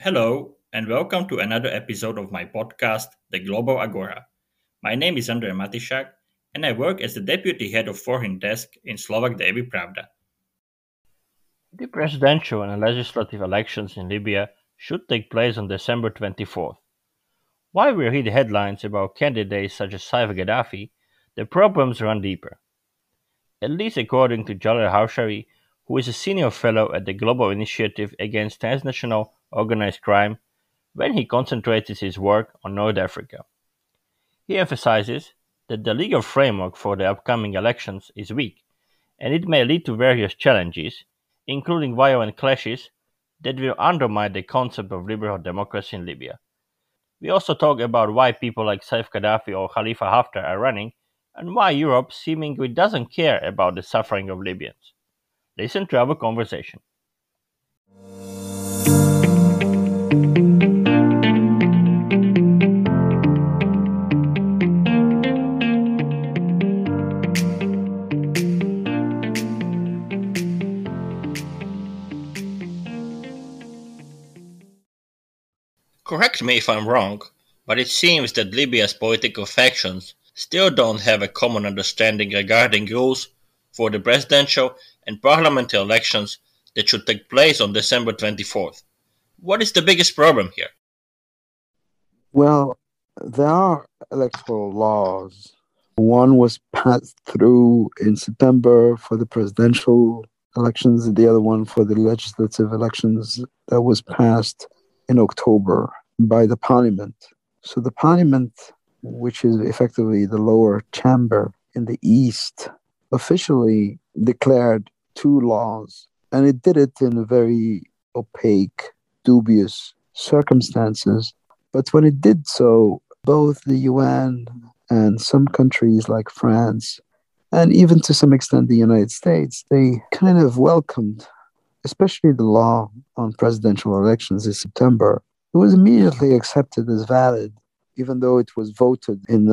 Hello, and welcome to another episode of my podcast, The Global Agora. My name is Andrej Matišak, and I work as the Deputy Head of Foreign Desk in Slovak Daily Pravda. The presidential and legislative elections in Libya should take place on December 24th. While we read headlines about candidates such as Saif Gaddafi, the problems run deeper. At least according to Jalel Harchaoui, who is a senior fellow at the Global Initiative Against Transnational Organized Crime, when he concentrates his work on North Africa. He emphasizes that the legal framework for the upcoming elections is weak, and it may lead to various challenges, including violent clashes, that will undermine the concept of liberal democracy in Libya. We also talk about why people like Saif Gaddafi or Khalifa Haftar are running, and why Europe seemingly doesn't care about the suffering of Libyans. Listen to our conversation. Correct me if I'm wrong, but it seems that Libya's political factions still don't have a common understanding regarding rules for the presidential and parliamentary elections that should take place on December 24th. What is the biggest problem here? Well, there are electoral laws. One was passed through in September for the presidential elections, and the other one for the legislative elections that was passed in October by the parliament. So the parliament, which is effectively the lower chamber in the east, officially declared two laws, and it did it in a very opaque, dubious circumstances. But when it did so, both the UN and some countries like France, and even to some extent the United States, they kind of welcomed, especially the law on presidential elections in September. It was immediately accepted as valid, even though it was voted in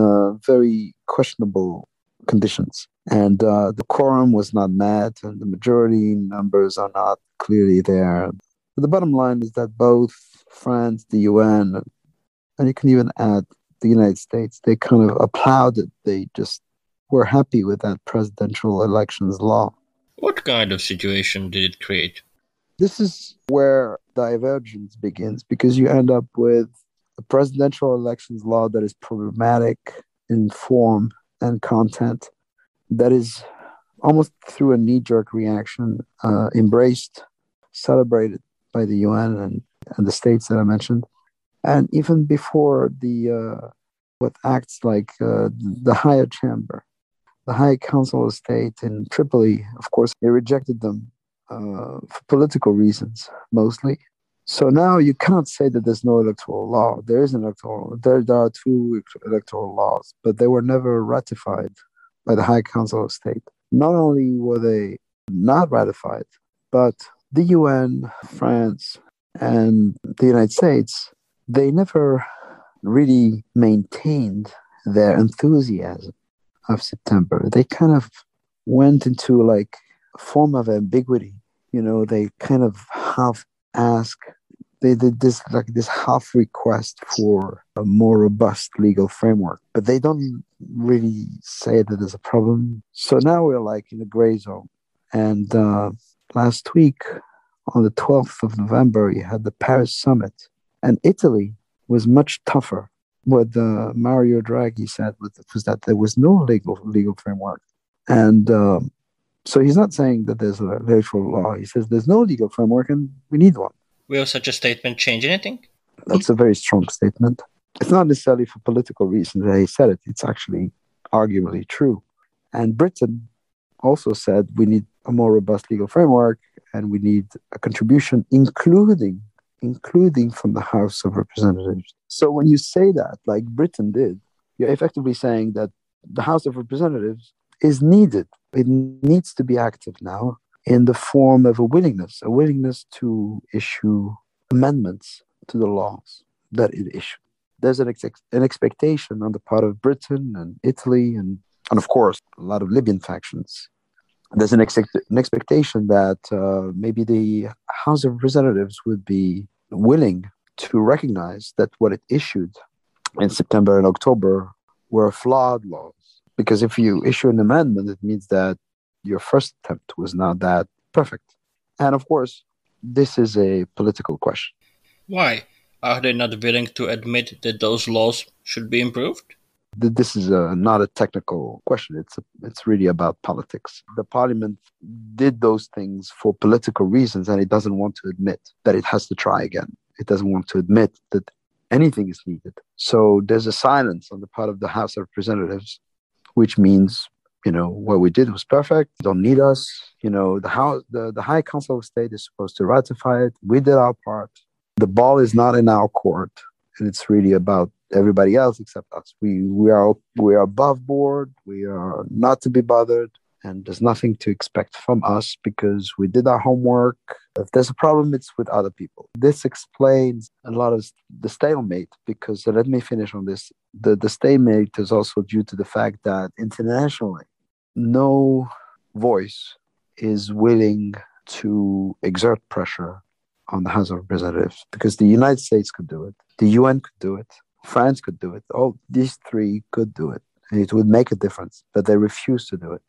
very questionable conditions. And the quorum was not met, and the majority numbers are not clearly there. But the bottom line is that both France, the UN, and you can even add the United States, they kind of applauded. They just were happy with that presidential elections law. What kind of situation did it create? This is where divergence begins, because you end up with a presidential elections law that is problematic in form and content, that is almost through a knee-jerk reaction embraced, celebrated by the UN and the states that I mentioned. And even before the what acts like the higher chamber, the High Council of State in Tripoli, of course, they rejected them for political reasons, mostly. So now you cannot say that there's no electoral law. There is an electoral. There are two electoral laws, but they were never ratified by the High Council of State. Not only were they not ratified, but the UN, France, and the United States, they never really maintained their enthusiasm of September. They kind of went into like a form of ambiguity. You know, they kind of half ask, they did this like this half request for a more robust legal framework, but they don't really say that there's a problem. So now we're like in the gray zone. And last week, on the 12th of November, you had the Paris summit, and Italy was much tougher. What Mario Draghi said was that there was no legal framework. And so he's not saying that there's a electoral law. He says there's no legal framework and we need one. Will such a statement change anything? That's a very strong statement. It's not necessarily for political reasons that he said it. It's actually arguably true. And Britain also said we need a more robust legal framework and we need a contribution, including from the House of Representatives. So when you say that, like Britain did, you're effectively saying that the House of Representatives is needed. It needs to be active now in the form of a willingness to issue amendments to the laws that it issued. There's an expectation on the part of Britain and Italy and of course, a lot of Libyan factions. There's an expectation that maybe the House of Representatives would be willing to recognize that what it issued in September and October were flawed laws. Because if you issue an amendment, it means that your first attempt was not that perfect. And of course, this is a political question. Why are they not willing to admit that those laws should be improved? This is not a technical question. It's really about politics. The parliament did those things for political reasons, and it doesn't want to admit that it has to try again. It doesn't want to admit that anything is needed. So there's a silence on the part of the House of Representatives, which means, you know, what we did was perfect. Don't need us. You know, the House, the High Council of State is supposed to ratify it. We did our part. The ball is not in our court, and it's really about everybody else except us. We are above board. We are not to be bothered, and there's nothing to expect from us because we did our homework. If there's a problem, it's with other people. This explains a lot of the stalemate, because let me finish on this. The stalemate is also due to the fact that internationally, no voice is willing to exert pressure on the House of Representatives, because the United States could do it, the UN could do it, France could do it. Oh, these three could do it, and it would make a difference, but they refuse to do it.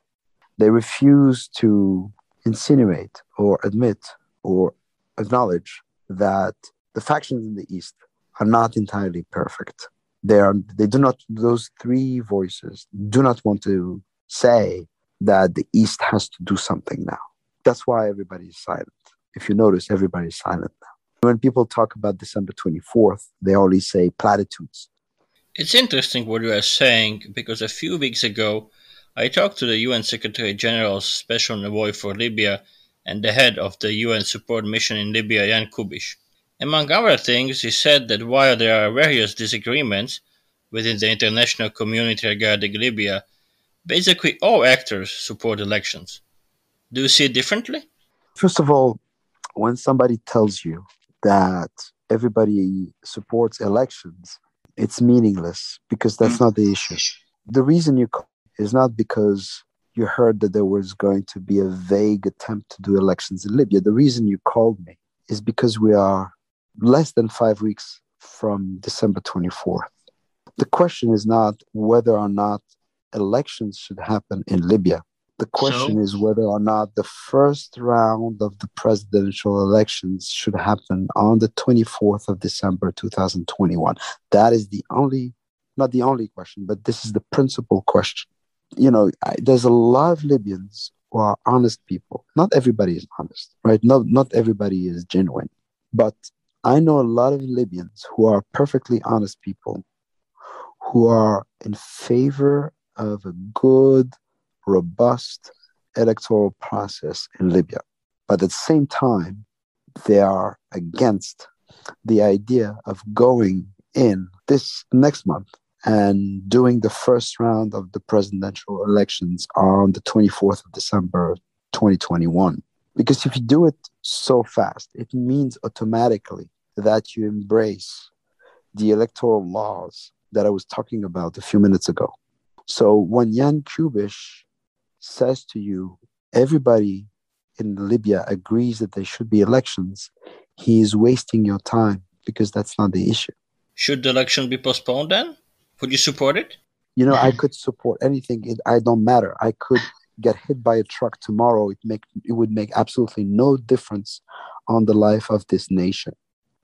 They refuse to insinuate or admit or acknowledge that the factions in the East are not entirely perfect. Those three voices do not want to say that the East has to do something now. That's why everybody's silent. If you notice, everybody's silent now. When people talk about December 24th, they only say platitudes. It's interesting what you are saying, because a few weeks ago, I talked to the UN Secretary General's Special Envoy for Libya and the head of the UN support mission in Libya, Jan Kubiš. Among other things, he said that while there are various disagreements within the international community regarding Libya, basically all actors support elections. Do you see it differently? First of all, when somebody tells you that everybody supports elections, it's meaningless, because that's not the issue. The reason you call is not because you heard that there was going to be a vague attempt to do elections in Libya. The reason you called me is because we are less than 5 weeks from December 24th. The question is not whether or not elections should happen in Libya. The question is whether or not the first round of the presidential elections should happen on the 24th of December, 2021. That is not the only question, but this is the principal question. You know, there's a lot of Libyans who are honest people. Not everybody is honest, right? Not everybody is genuine. But I know a lot of Libyans who are perfectly honest people, who are in favor of a good, robust electoral process in Libya. But at the same time, they are against the idea of going in this next month and doing the first round of the presidential elections on the 24th of December, 2021. Because if you do it so fast, it means automatically that you embrace the electoral laws that I was talking about a few minutes ago. So when Jan Kubiš says to you, everybody in Libya agrees that there should be elections, he is wasting your time, because that's not the issue. Should the election be postponed then? Would you support it? You know, I could support anything. I don't matter. I could get hit by a truck tomorrow. It would make absolutely no difference on the life of this nation.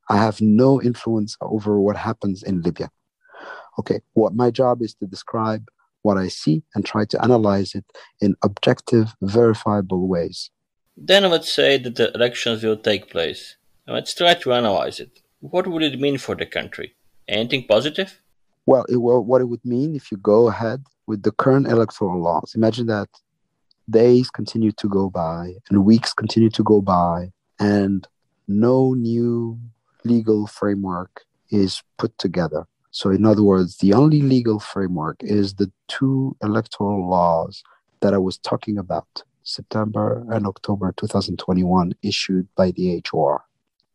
I have no influence over what happens in Libya. Okay, what my job is to describe what I see and try to analyze it in objective, verifiable ways. Then let's say that the elections will take place. Let's try to analyze it. What would it mean for the country? Anything positive? Well, what it would mean if you go ahead with the current electoral laws. Imagine that days continue to go by and weeks continue to go by and no new legal framework is put together. So in other words, the only legal framework is the two electoral laws that I was talking about, September and October 2021, issued by the HR.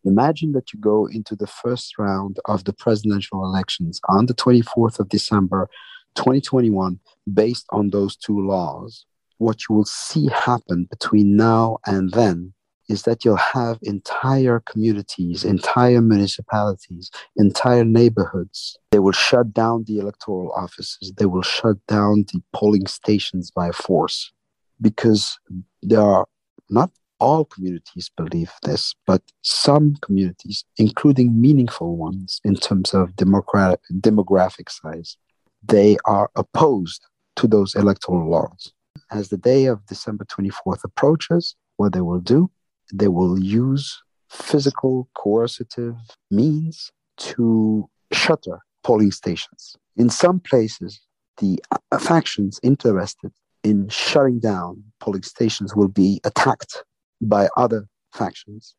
Imagine that you go into the first round of the presidential elections on the 24th of December, 2021, based on those two laws. What you will see happen between now and then is that you'll have entire communities, entire municipalities, entire neighborhoods. They will shut down the electoral offices. They will shut down the polling stations by force, because there are not all communities believe this, but some communities, including meaningful ones in terms of demographic size, they are opposed to those electoral laws. As the day of December 24th approaches, what they will do, they will use physical coercitive means to shutter polling stations. In some places, the factions interested in shutting down polling stations will be attacked by other factions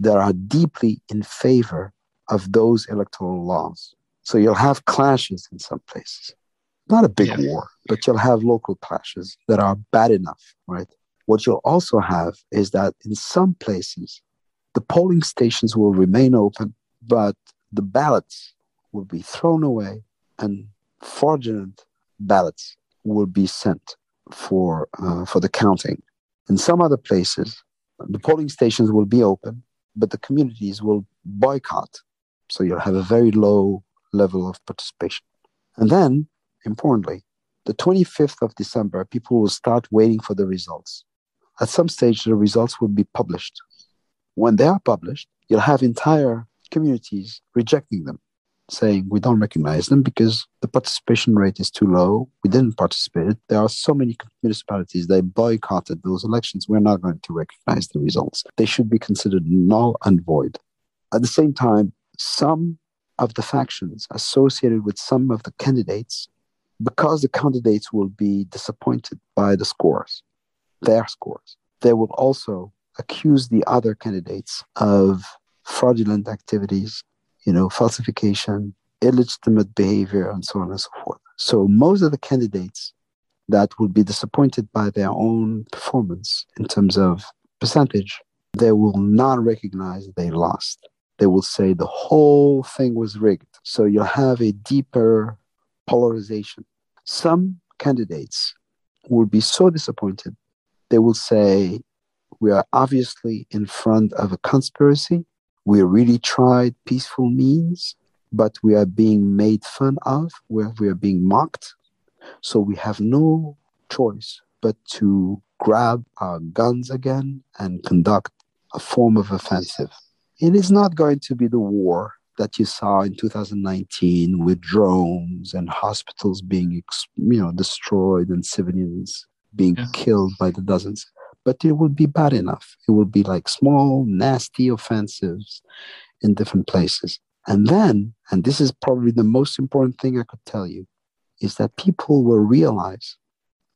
that are deeply in favor of those electoral laws. So you'll have clashes in some places. Not a big war, but you'll have local clashes that are bad enough, right? What you'll also have is that in some places, the polling stations will remain open, but the ballots will be thrown away and fraudulent ballots will be sent for the counting. In some other places, the polling stations will be open, but the communities will boycott. So you'll have a very low level of participation. And then, importantly, the 25th of December, people will start waiting for the results. At some stage, the results will be published. When they are published, you'll have entire communities rejecting them, saying, we don't recognize them because the participation rate is too low. We didn't participate. There are so many municipalities, they boycotted those elections. We're not going to recognize the results. They should be considered null and void. At the same time, some of the factions associated with some of the candidates, because the candidates will be disappointed by the scores, their scores, they will also accuse the other candidates of fraudulent activities, falsification, illegitimate behavior, and so on and so forth. So most of the candidates that will be disappointed by their own performance in terms of percentage, they will not recognize they lost. They will say the whole thing was rigged. So you'll have a deeper polarization. Some candidates will be so disappointed, they will say, we are obviously in front of a conspiracy. We really tried peaceful means, but we are being made fun of, we are being mocked. So we have no choice but to grab our guns again and conduct a form of offensive. It is not going to be the war that you saw in 2019 with drones and hospitals being destroyed and civilians being killed by the dozens. But it will be bad enough. It will be like small, nasty offensives in different places. And then, and this is probably the most important thing I could tell you, is that people will realize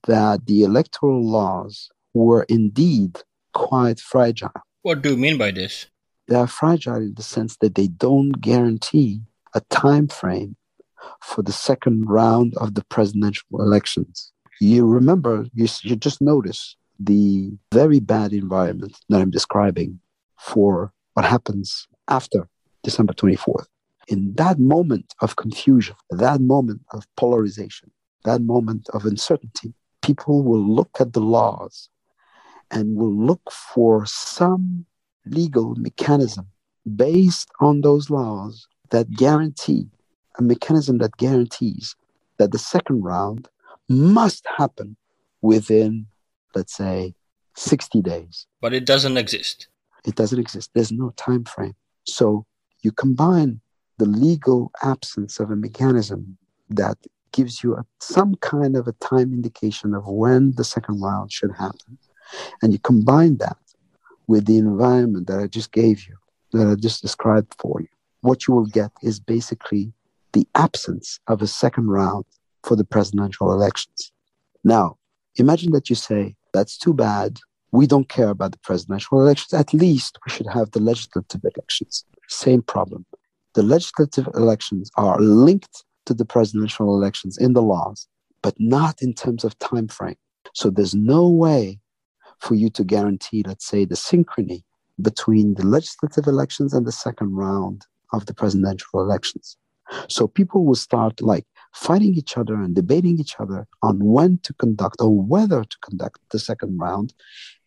that the electoral laws were indeed quite fragile. What do you mean by this? They are fragile in the sense that they don't guarantee a time frame for the second round of the presidential elections. You remember, you just notice the very bad environment that I'm describing for what happens after December 24th. In that moment of confusion, that moment of polarization, that moment of uncertainty, people will look at the laws and will look for some legal mechanism based on those laws that guarantee, a mechanism that guarantees that the second round must happen within, let's say, 60 days. But it doesn't exist. It doesn't exist. There's no time frame. So you combine the legal absence of a mechanism that gives you some kind of a time indication of when the second round should happen, and you combine that with the environment that I just gave you, that I just described for you, what you will get is basically the absence of a second round for the presidential elections. Now, imagine that you say, that's too bad. We don't care about the presidential elections. At least we should have the legislative elections. Same problem. The legislative elections are linked to the presidential elections in the laws, but not in terms of time frame. So there's no way for you to guarantee, let's say, the synchrony between the legislative elections and the second round of the presidential elections. So people will start fighting each other and debating each other on when to conduct or whether to conduct the second round.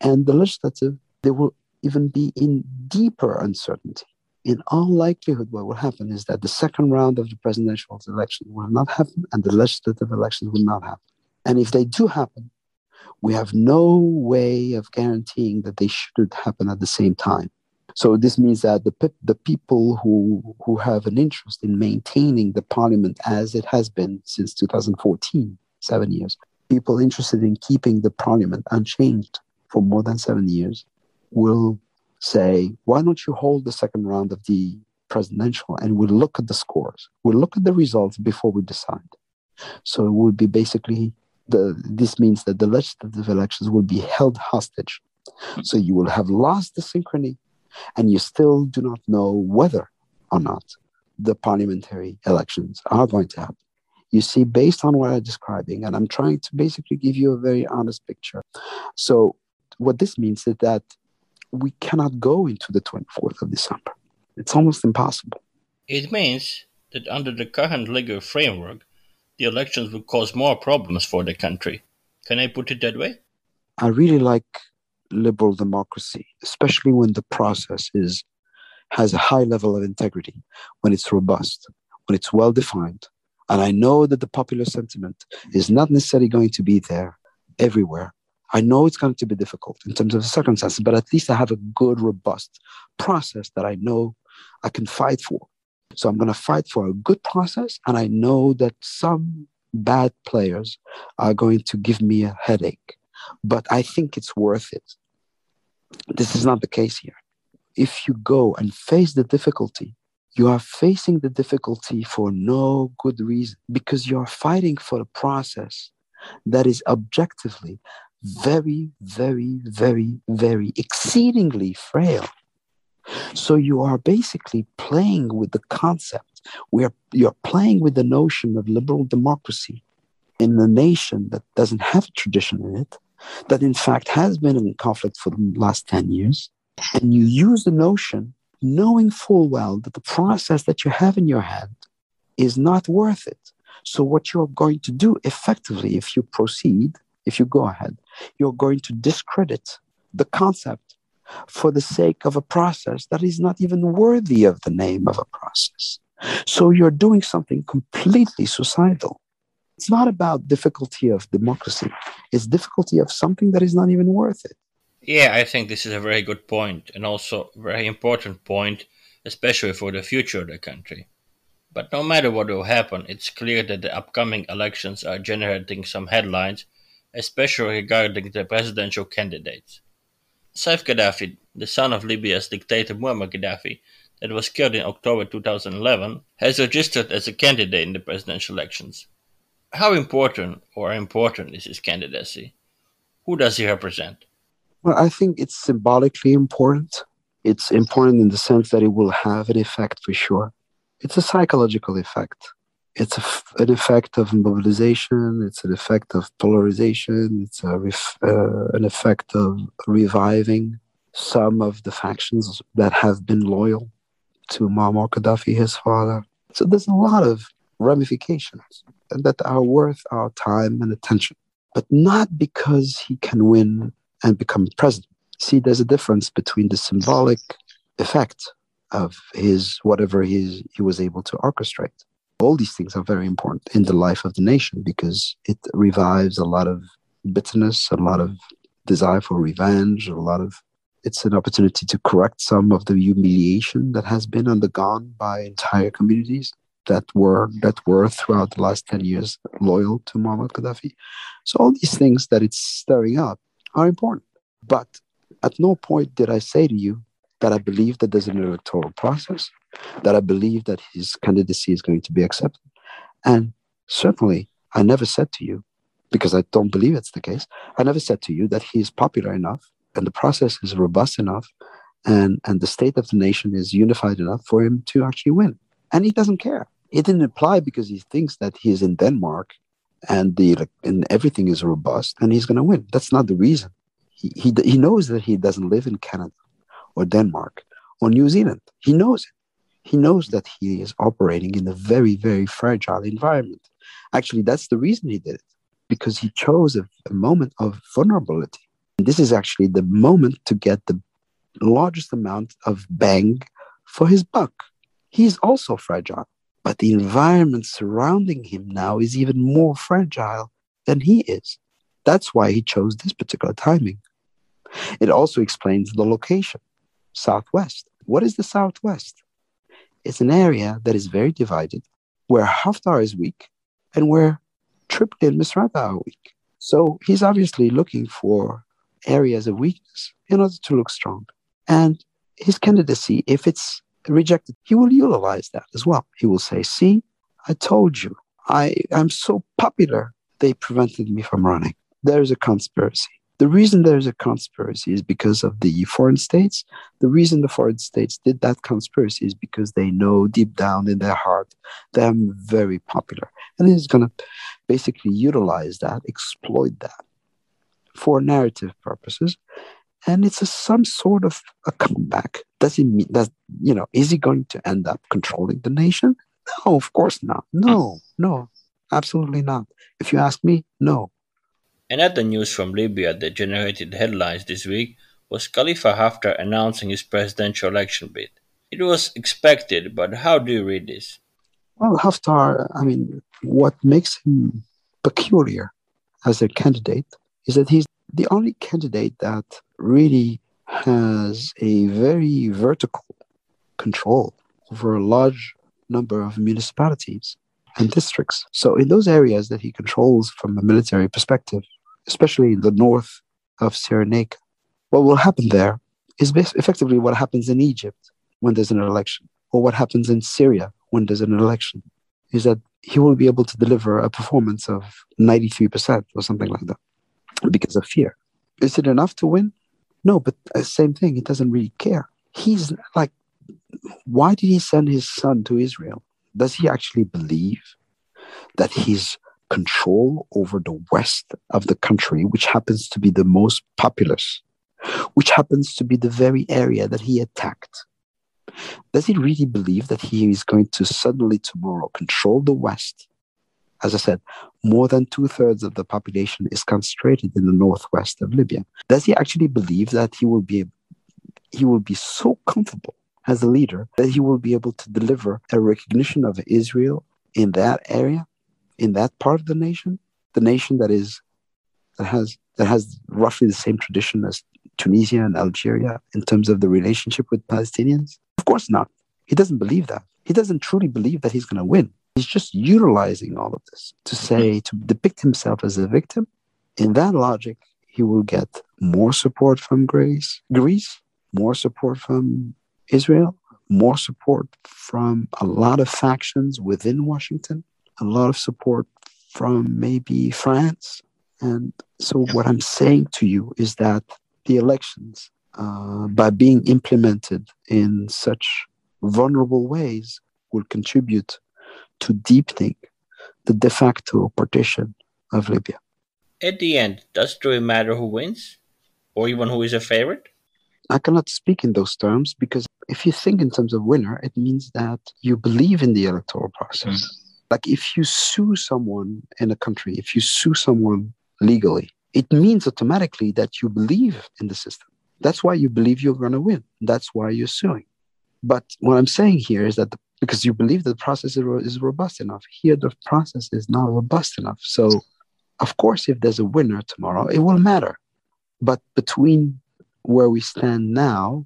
And the legislative, they will even be in deeper uncertainty. In all likelihood, what will happen is that the second round of the presidential election will not happen and the legislative elections will not happen. And if they do happen, we have no way of guaranteeing that they shouldn't happen at the same time. So this means that the people who have an interest in maintaining the parliament as it has been since 2014, 7 years, people interested in keeping the parliament unchanged for more than 7 years will say, why don't you hold the second round of the presidential and we'll look at the scores. We'll look at the results before we decide. So it will be basically, this means that the legislative elections will be held hostage. So you will have lost the synchrony and you still do not know whether or not the parliamentary elections are going to happen. You see, based on what I'm describing, and I'm trying to basically give you a very honest picture. So what this means is that we cannot go into the 24th of December. It's almost impossible. It means that under the current legal framework, the elections will cause more problems for the country. Can I put it that way? I really like liberal democracy, especially when the process has a high level of integrity, when it's robust, when it's well-defined. And I know that the popular sentiment is not necessarily going to be there everywhere. I know it's going to be difficult in terms of the circumstances, but at least I have a good, robust process that I know I can fight for. So I'm going to fight for a good process, and I know that some bad players are going to give me a headache. But I think it's worth it. This is not the case here. If you go and face the difficulty, you are facing the difficulty for no good reason, because you are fighting for a process that is objectively very, very, very, very exceedingly frail. So you are basically playing with the concept. You're playing with the notion of liberal democracy in a nation that doesn't have a tradition in it, that in fact has been in conflict for the last 10 years. And you use the notion knowing full well that the process that you have in your hand is not worth it. So what you're going to do effectively, if you proceed, if you go ahead, you're going to discredit the concept for the sake of a process that is not even worthy of the name of a process. So you're doing something completely suicidal. It's not about difficulty of democracy. It's difficulty of something that is not even worth it. Yeah, I think this is a very good point, and also a very important point, especially for the future of the country. But no matter what will happen, it's clear that the upcoming elections are generating some headlines, especially regarding the presidential candidates. Saif Gaddafi, the son of Libya's dictator Muammar Gaddafi, that was killed in October 2011, has registered as a candidate in the presidential elections. How important is his candidacy? Who does he represent? Well, I think it's symbolically important. It's important in the sense that it will have an effect for sure. It's a psychological effect. It's an effect of mobilization. It's an effect of polarization. It's an effect of reviving some of the factions that have been loyal to Muammar Gaddafi, his father. So there's a lot of ramifications that are worth our time and attention, but not because he can win and become president. See, there's a difference between the symbolic effect of he was able to orchestrate. All these things are very important in the life of the nation because it revives a lot of bitterness, a lot of desire for revenge, it's an opportunity to correct some of the humiliation that has been undergone by entire communities that were throughout the last 10 years loyal to Muammar Gaddafi. So all these things that it's stirring up are important. But at no point did I say to you that I believe that there's an electoral process, that I believe that his candidacy is going to be accepted. And certainly, I never said to you, because I don't believe it's the case, I never said to you that he is popular enough and the process is robust enough and the state of the nation is unified enough for him to actually win. And he doesn't care. It didn't apply because he thinks that he is in Denmark and everything is robust and he's going to win. That's not the reason. He knows that he doesn't live in Canada or Denmark or New Zealand. He knows it. He knows that he is operating in a very, very fragile environment. Actually, that's the reason he did it, because he chose a moment of vulnerability. And this is actually the moment to get the largest amount of bang for his buck. He's also fragile, but the environment surrounding him now is even more fragile than he is. That's why he chose this particular timing. It also explains the location, Southwest. What is the Southwest? It's an area that is very divided, where Haftar is weak and where Tripoli and Misrata are weak. So he's obviously looking for areas of weakness in order to look strong. And his candidacy, if it's rejected, he will utilize that as well. He will say, see, I told you, I'm so popular, they prevented me from running. There is a conspiracy. The reason there is a conspiracy is because of the foreign states. The reason the foreign states did that conspiracy is because they know deep down in their heart that I'm very popular. And he's going to basically utilize that, exploit that for narrative purposes. And it's some sort of a comeback. Does it mean that, is he going to end up controlling the nation? No, of course not. No, absolutely not. If you ask me, no. Another news from Libya that generated headlines this week was Khalifa Haftar announcing his presidential election bid. It was expected, but how do you read this? Well, Haftar, what makes him peculiar as a candidate is that he's the only candidate that really has a very vertical control over a large number of municipalities and districts. So in those areas that he controls from a military perspective, especially in the north of Cyrenaica, what will happen there is effectively what happens in Egypt when there's an election, or what happens in Syria when there's an election, is that he will be able to deliver a performance of 93% or something like that because of fear. Is it enough to win? No, but same thing, he doesn't really care. He's like, why did he send his son to Israel? Does he actually believe that his control over the west of the country, which happens to be the most populous, which happens to be the very area that he attacked, does he really believe that he is going to suddenly tomorrow control the west? As I said, more than 2/3 of the population is concentrated in the northwest of Libya. Does he actually believe that he will be so comfortable as a leader that he will be able to deliver a recognition of Israel in that area, in that part of the nation that has roughly the same tradition as Tunisia and Algeria in terms of the relationship with Palestinians? Of course not. He doesn't believe that. He doesn't truly believe that he's going to win. He's just utilizing all of this to depict himself as a victim. In that logic, he will get more support from Greece, more support from Israel, more support from a lot of factions within Washington, a lot of support from maybe France. And so what I'm saying to you is that the elections, by being implemented in such vulnerable ways, will contribute to deepening the de facto partition of Libya. At the end, does it really matter who wins, or even who is a favorite? I cannot speak in those terms, because if you think in terms of winner, it means that you believe in the electoral process. Mm. Like if you sue someone in a country, if you sue someone legally, it means automatically that you believe in the system. That's why you believe you're going to win. That's why you're suing. But what I'm saying here is that because you believe the process is robust enough. Here, the process is not robust enough. So, of course, if there's a winner tomorrow, it will matter. But between where we stand now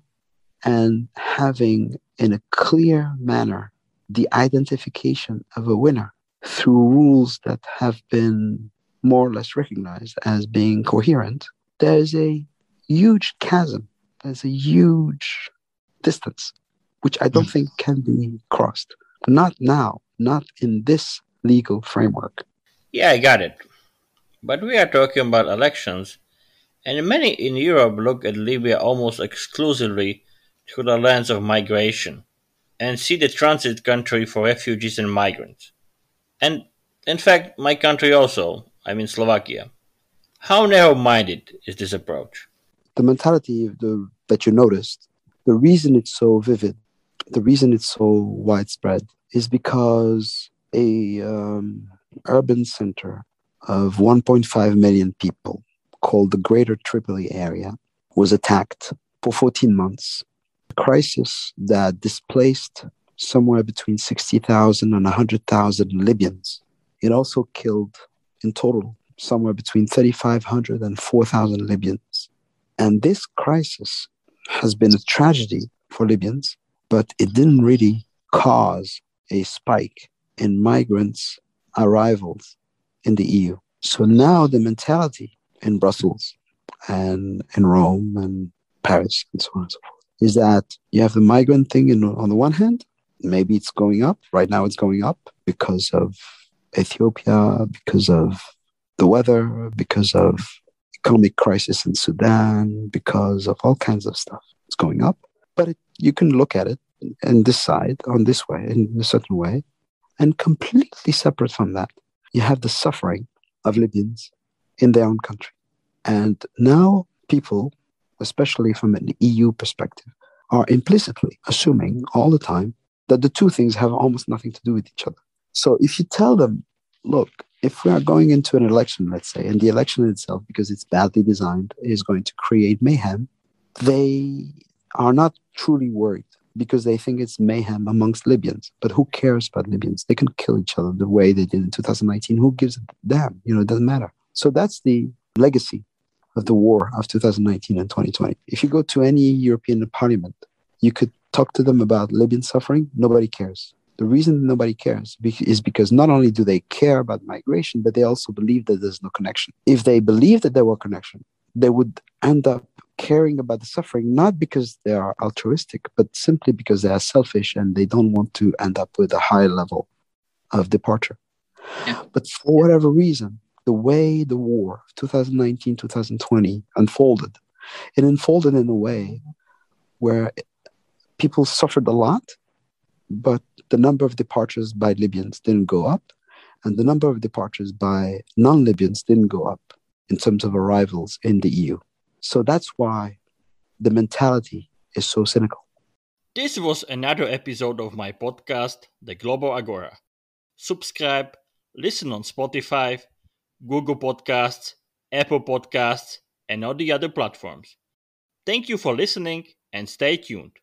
and having in a clear manner the identification of a winner through rules that have been more or less recognized as being coherent, there's a huge chasm, there's a huge distance, which I don't think can be crossed. Not now, not in this legal framework. Yeah, I got it. But we are talking about elections, and many in Europe look at Libya almost exclusively through the lens of migration and see the transit country for refugees and migrants. And in fact, my country also, Slovakia. How narrow-minded is this approach? The mentality that you noticed, the reason it's so vivid, the reason it's so widespread is because a urban center of 1.5 million people called the Greater Tripoli area was attacked for 14 months. A crisis that displaced somewhere between 60,000 and 100,000 Libyans. It also killed, in total, somewhere between 3,500 and 4,000 Libyans. And this crisis has been a tragedy for Libyans, but it didn't really cause a spike in migrants' arrivals in the EU. So now the mentality in Brussels and in Rome and Paris and so on and so forth is that you have the migrant thing on the one hand. Maybe it's going up. Right now it's going up because of Ethiopia, because of the weather, because of economic crisis in Sudan, because of all kinds of stuff. It's going up. But you can look at it and decide on this way, in a certain way. And completely separate from that, you have the suffering of Libyans in their own country. And now people, especially from an EU perspective, are implicitly assuming all the time that the two things have almost nothing to do with each other. So if you tell them, look, if we are going into an election, let's say, and the election itself, because it's badly designed, is going to create mayhem, they are not truly worried because they think it's mayhem amongst Libyans. But who cares about Libyans? They can kill each other the way they did in 2019. Who gives a damn? It doesn't matter. So that's the legacy of the war of 2019 and 2020. If you go to any European parliament, you could talk to them about Libyan suffering. Nobody cares. The reason nobody cares is because not only do they care about migration, but they also believe that there's no connection. If they believed that there were connection, they would end up caring about the suffering, not because they are altruistic, but simply because they are selfish and they don't want to end up with a high level of departure. Yeah. But for whatever reason, the way the war of 2019-2020 unfolded, it unfolded in a way where people suffered a lot, but the number of departures by Libyans didn't go up, and the number of departures by non-Libyans didn't go up in terms of arrivals in the EU. So that's why the mentality is so cynical. This was another episode of my podcast, The Global Agora. Subscribe, listen on Spotify, Google Podcasts, Apple Podcasts, and all the other platforms. Thank you for listening and stay tuned.